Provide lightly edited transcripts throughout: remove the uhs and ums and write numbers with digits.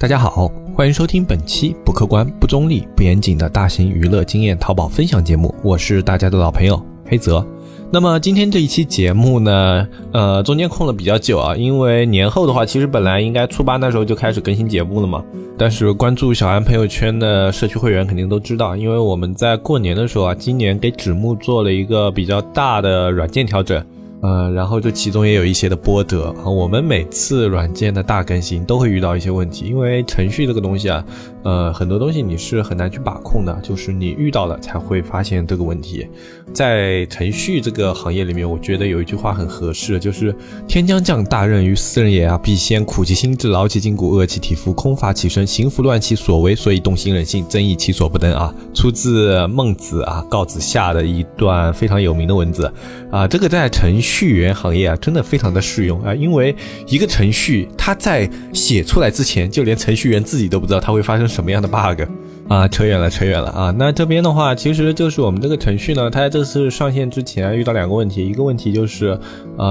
大家好，欢迎收听本期不客观、不中立、不严谨的大型娱乐经验淘宝分享节目，我是大家的老朋友黑泽。那么今天这一期节目呢，中间空了比较久啊，因为年后的话，其实本来应该初八那时候就开始更新节目了嘛。但是关注小安朋友圈的社区会员肯定都知道，因为我们在过年的时候啊，今年给纸木做了一个比较大的软件调整。然后这其中也有一些的波折啊，我们每次软件的大更新都会遇到一些问题，因为程序这个东西啊，很多东西你是很难去把控的，就是你遇到了才会发现这个问题。在程序这个行业里面，我觉得有一句话很合适，就是天将降大任于斯人也啊，必先苦其心志，劳其筋骨，饿其体肤，空乏其身，行拂乱其所为，所以动心忍性，增益其所不能啊，出自孟子啊《告子下》的一段非常有名的文字啊，这个在程序员行业啊，真的非常的适用啊，因为一个程序，它在写出来之前，就连程序员自己都不知道它会发生什么样的 bug 啊，扯远了啊。那这边的话，其实就是我们这个程序呢，它在这次上线之前遇到两个问题，一个问题就是，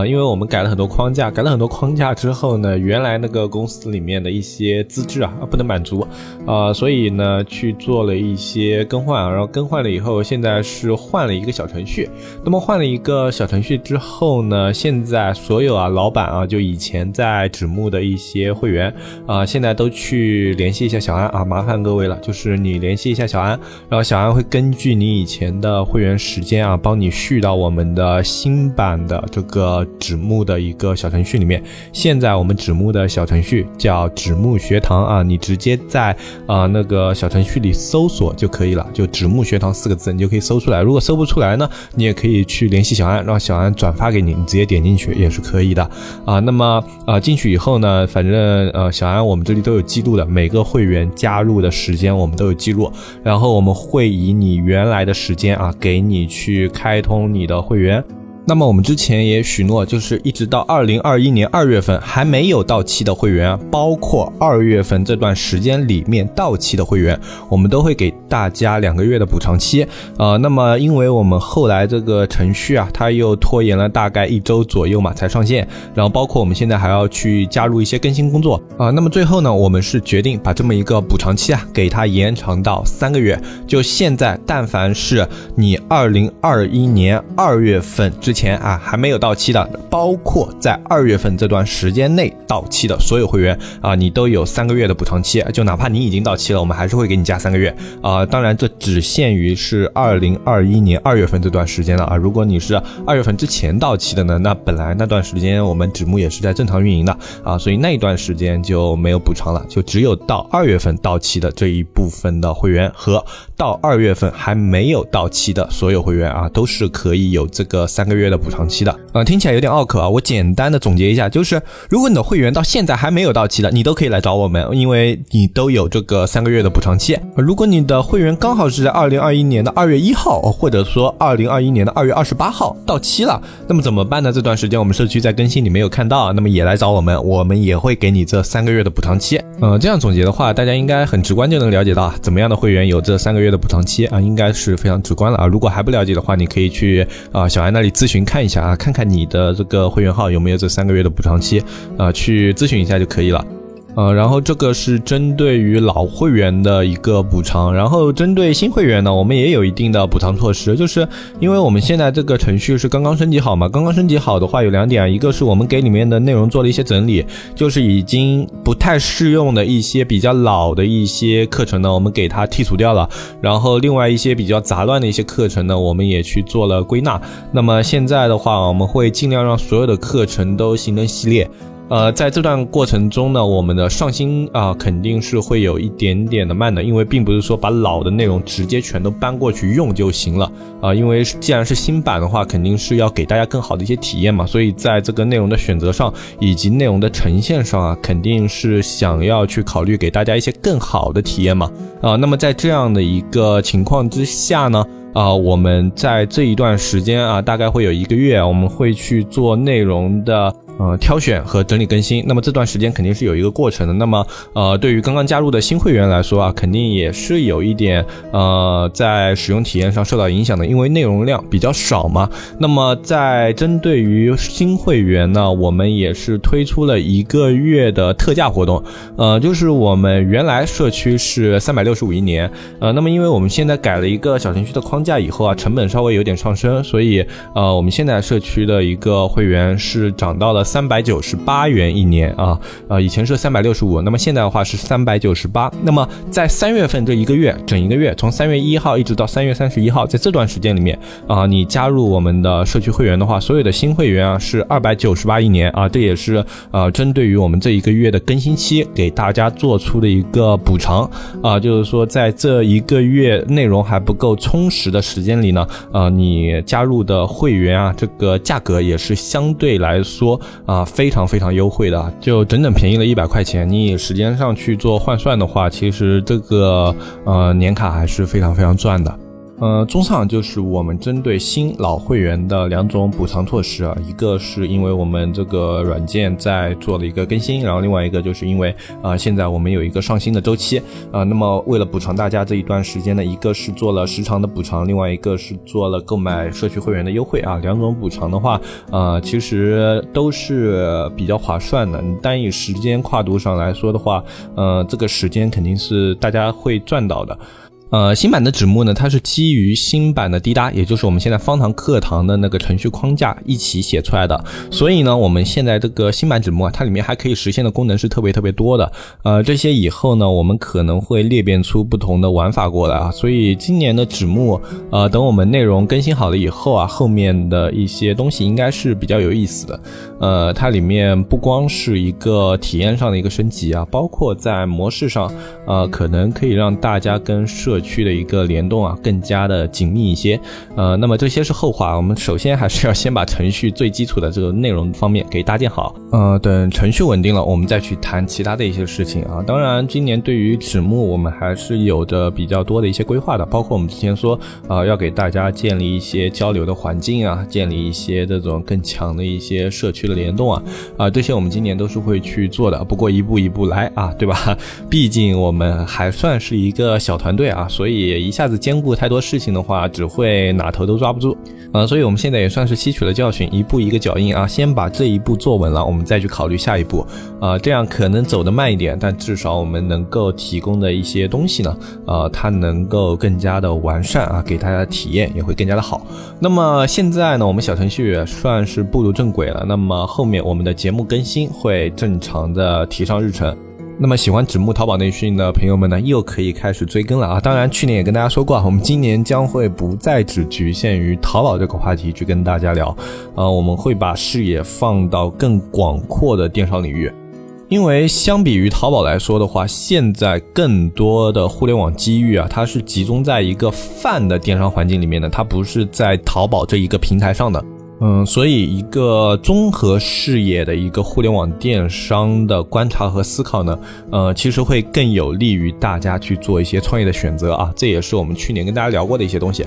因为我们改了很多框架之后呢，原来那个公司里面的一些资质啊不能满足啊，所以呢去做了一些更换，然后更换了以后，现在是换了一个小程序。那么换了一个小程序之后。现在所有啊老板啊，就以前在纸木的一些会员啊，现在都去联系一下小安啊，麻烦各位了，就是你联系一下小安，然后小安会根据你以前的会员时间啊，帮你续到我们的新版的这个纸木的一个小程序里面。现在我们纸木的小程序叫纸木学堂啊，你直接在那个小程序里搜索就可以了，就纸木学堂四个字你就可以搜出来，如果搜不出来呢，你也可以去联系小安，让小安转发给你，你直接点进去也是可以的啊。那么进去以后呢，反正小安我们这里都有记录的，每个会员加入的时间我们都有记录，然后我们会以你原来的时间啊，给你去开通你的会员。那么我们之前也许诺，就是一直到2021年2月份还没有到期的会员啊，包括2月份这段时间里面到期的会员，我们都会给大家2个月的补偿期。那么因为我们后来这个程序啊，它又拖延了大概1周左右嘛才上线，然后包括我们现在还要去加入一些更新工作啊。那么最后呢，我们是决定把这么一个补偿期啊，给它延长到3个月。就现在，但凡是你2021年2月份之前啊还没有到期的，包括在2月份这段时间内到期的所有会员啊，你都有3个月的补偿期，就哪怕你已经到期了，我们还是会给你加3个月啊。当然这只限于是2021年2月份这段时间了啊，如果你是2月份之前到期的呢，那本来那段时间我们纸木也是在正常运营的啊，所以那一段时间就没有补偿了，就只有到2月份到期的这一部分的会员和到2月份还没有到期的所有会员啊，都是可以有这个3个月的补偿期的。听起来有点拗口啊，我简单的总结一下，就是如果你的会员到现在还没有到期的，你都可以来找我们，因为你都有这个3个月的补偿期。如果你的会员刚好是在2021年的2月1号或者说2021年的2月28号到期了，那么怎么办呢？这段时间我们社区在更新你没有看到，那么也来找我们，我们也会给你这3个月的补偿期。这样总结的话，大家应该很直观就能了解到怎么样的会员有这3个月的补偿期啊，应该是非常直观了啊。如果还不了解的话，你可以去小安那里咨询看一下啊，看看你的这个会员号有没有这3个月的补偿期啊，去咨询一下就可以了。然后这个是针对于老会员的一个补偿，然后针对新会员呢，我们也有一定的补偿措施，就是因为我们现在这个程序是刚刚升级好嘛，刚刚升级好的话有2点，一个是我们给里面的内容做了一些整理，就是已经不太适用的一些比较老的一些课程呢，我们给它剔除掉了，然后另外一些比较杂乱的一些课程呢，我们也去做了归纳。那么现在的话，我们会尽量让所有的课程都形成系列。在这段过程中呢，我们的上新啊，肯定是会有一点点的慢的，因为并不是说把老的内容直接全都搬过去用就行了啊，因为既然是新版的话，肯定是要给大家更好的一些体验嘛，所以在这个内容的选择上以及内容的呈现上啊，肯定是想要去考虑给大家一些更好的体验嘛啊。那么在这样的一个情况之下呢，我们在这一段时间啊，大概会有1个月，我们会去做内容的挑选和整理更新。那么这段时间肯定是有一个过程的。那么对于刚刚加入的新会员来说啊，肯定也是有一点在使用体验上受到影响的，因为内容量比较少嘛。那么在针对于新会员呢，我们也是推出了1个月的特价活动，就是我们原来社区是365一年，那么因为我们现在改了一个小程序的框架以后啊，成本稍微有点上升，所以我们现在社区的一个会员是涨到了398元一年啊，以前是365，那么现在的话是398。那么在3月份这1个月，整1个月，从3月1号一直到3月31号，在这段时间里面啊，你加入我们的社区会员的话，所有的新会员啊是298一年啊，这也是针对于我们这1个月的更新期给大家做出的一个补偿啊，就是说在这1个月内容还不够充实的时间里呢，你加入的会员啊，这个价格也是相对来说非常非常优惠的，就整整便宜了100块钱。你以时间上去做换算的话，其实这个年卡还是非常非常赚的。综上就是我们针对新老会员的2种补偿措施啊，一个是因为我们这个软件在做了一个更新，然后另外一个就是因为现在我们有一个上新的周期啊，那么为了补偿大家这一段时间呢，一个是做了时长的补偿，另外一个是做了购买社区会员的优惠啊。2种补偿的话，其实都是比较划算的。你单以时间跨度上来说的话，这个时间肯定是大家会赚到的。新版的纸木呢，它是基于新版的滴答，也就是我们现在方糖课堂的那个程序框架一起写出来的，所以呢我们现在这个新版纸木啊，它里面还可以实现的功能是特别特别多的，这些以后呢我们可能会裂变出不同的玩法过来啊，所以今年的纸木等我们内容更新好了以后啊，后面的一些东西应该是比较有意思的。它里面不光是一个体验上的一个升级啊，包括在模式上可能可以让大家跟社区的一个联动啊更加的紧密一些，那么这些是后话，我们首先还是要先把程序最基础的这个内容方面给搭建好，等程序稳定了我们再去谈其他的一些事情啊。当然今年对于纸木我们还是有着比较多的一些规划的，包括我们之前说要给大家建立一些交流的环境啊，建立一些这种更强的一些社区的联动啊，这些我们今年都是会去做的，不过一步一步来啊，对吧，毕竟我们还算是一个小团队啊，所以一下子兼顾太多事情的话，只会哪头都抓不住。所以我们现在也算是吸取了教训，一步一个脚印啊，先把这一步做稳了，我们再去考虑下一步。这样可能走得慢一点，但至少我们能够提供的一些东西呢，它能够更加的完善啊，给大家的体验也会更加的好。那么现在呢，我们小程序也算是步入正轨了，那么后面我们的节目更新会正常的提上日程。那么喜欢纸木淘宝内训的朋友们呢，又可以开始追更了啊！当然去年也跟大家说过啊，我们今年将会不再只局限于淘宝这个话题去跟大家聊，我们会把视野放到更广阔的电商领域。因为相比于淘宝来说的话，现在更多的互联网机遇啊，它是集中在一个泛的电商环境里面的，它不是在淘宝这一个平台上的。所以一个综合视野的一个互联网电商的观察和思考呢，其实会更有利于大家去做一些创业的选择啊，这也是我们去年跟大家聊过的一些东西。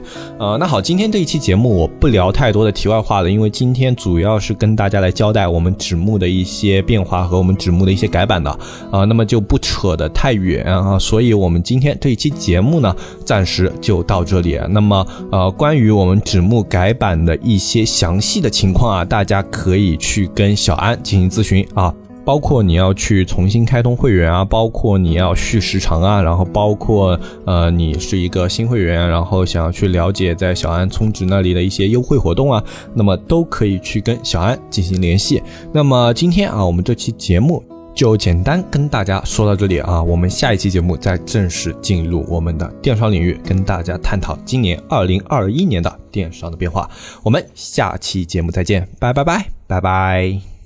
那好，今天这一期节目我不聊太多的题外话了，因为今天主要是跟大家来交代我们纸木的一些变化和我们纸木的一些改版的那么就不扯得太远啊，所以我们今天这一期节目呢，暂时就到这里。那么关于我们纸木改版的一些详细的情况啊，大家可以去跟小安进行咨询啊，包括你要去重新开通会员啊，包括你要续时长啊，然后包括你是一个新会员，然后想要去了解在小安充值那里的一些优惠活动啊，那么都可以去跟小安进行联系。那么今天啊，我们这期节目就简单跟大家说到这里啊，我们下一期节目再正式进入我们的电商领域，跟大家探讨今年2021年的电商的变化。我们下期节目再见，拜拜拜拜拜。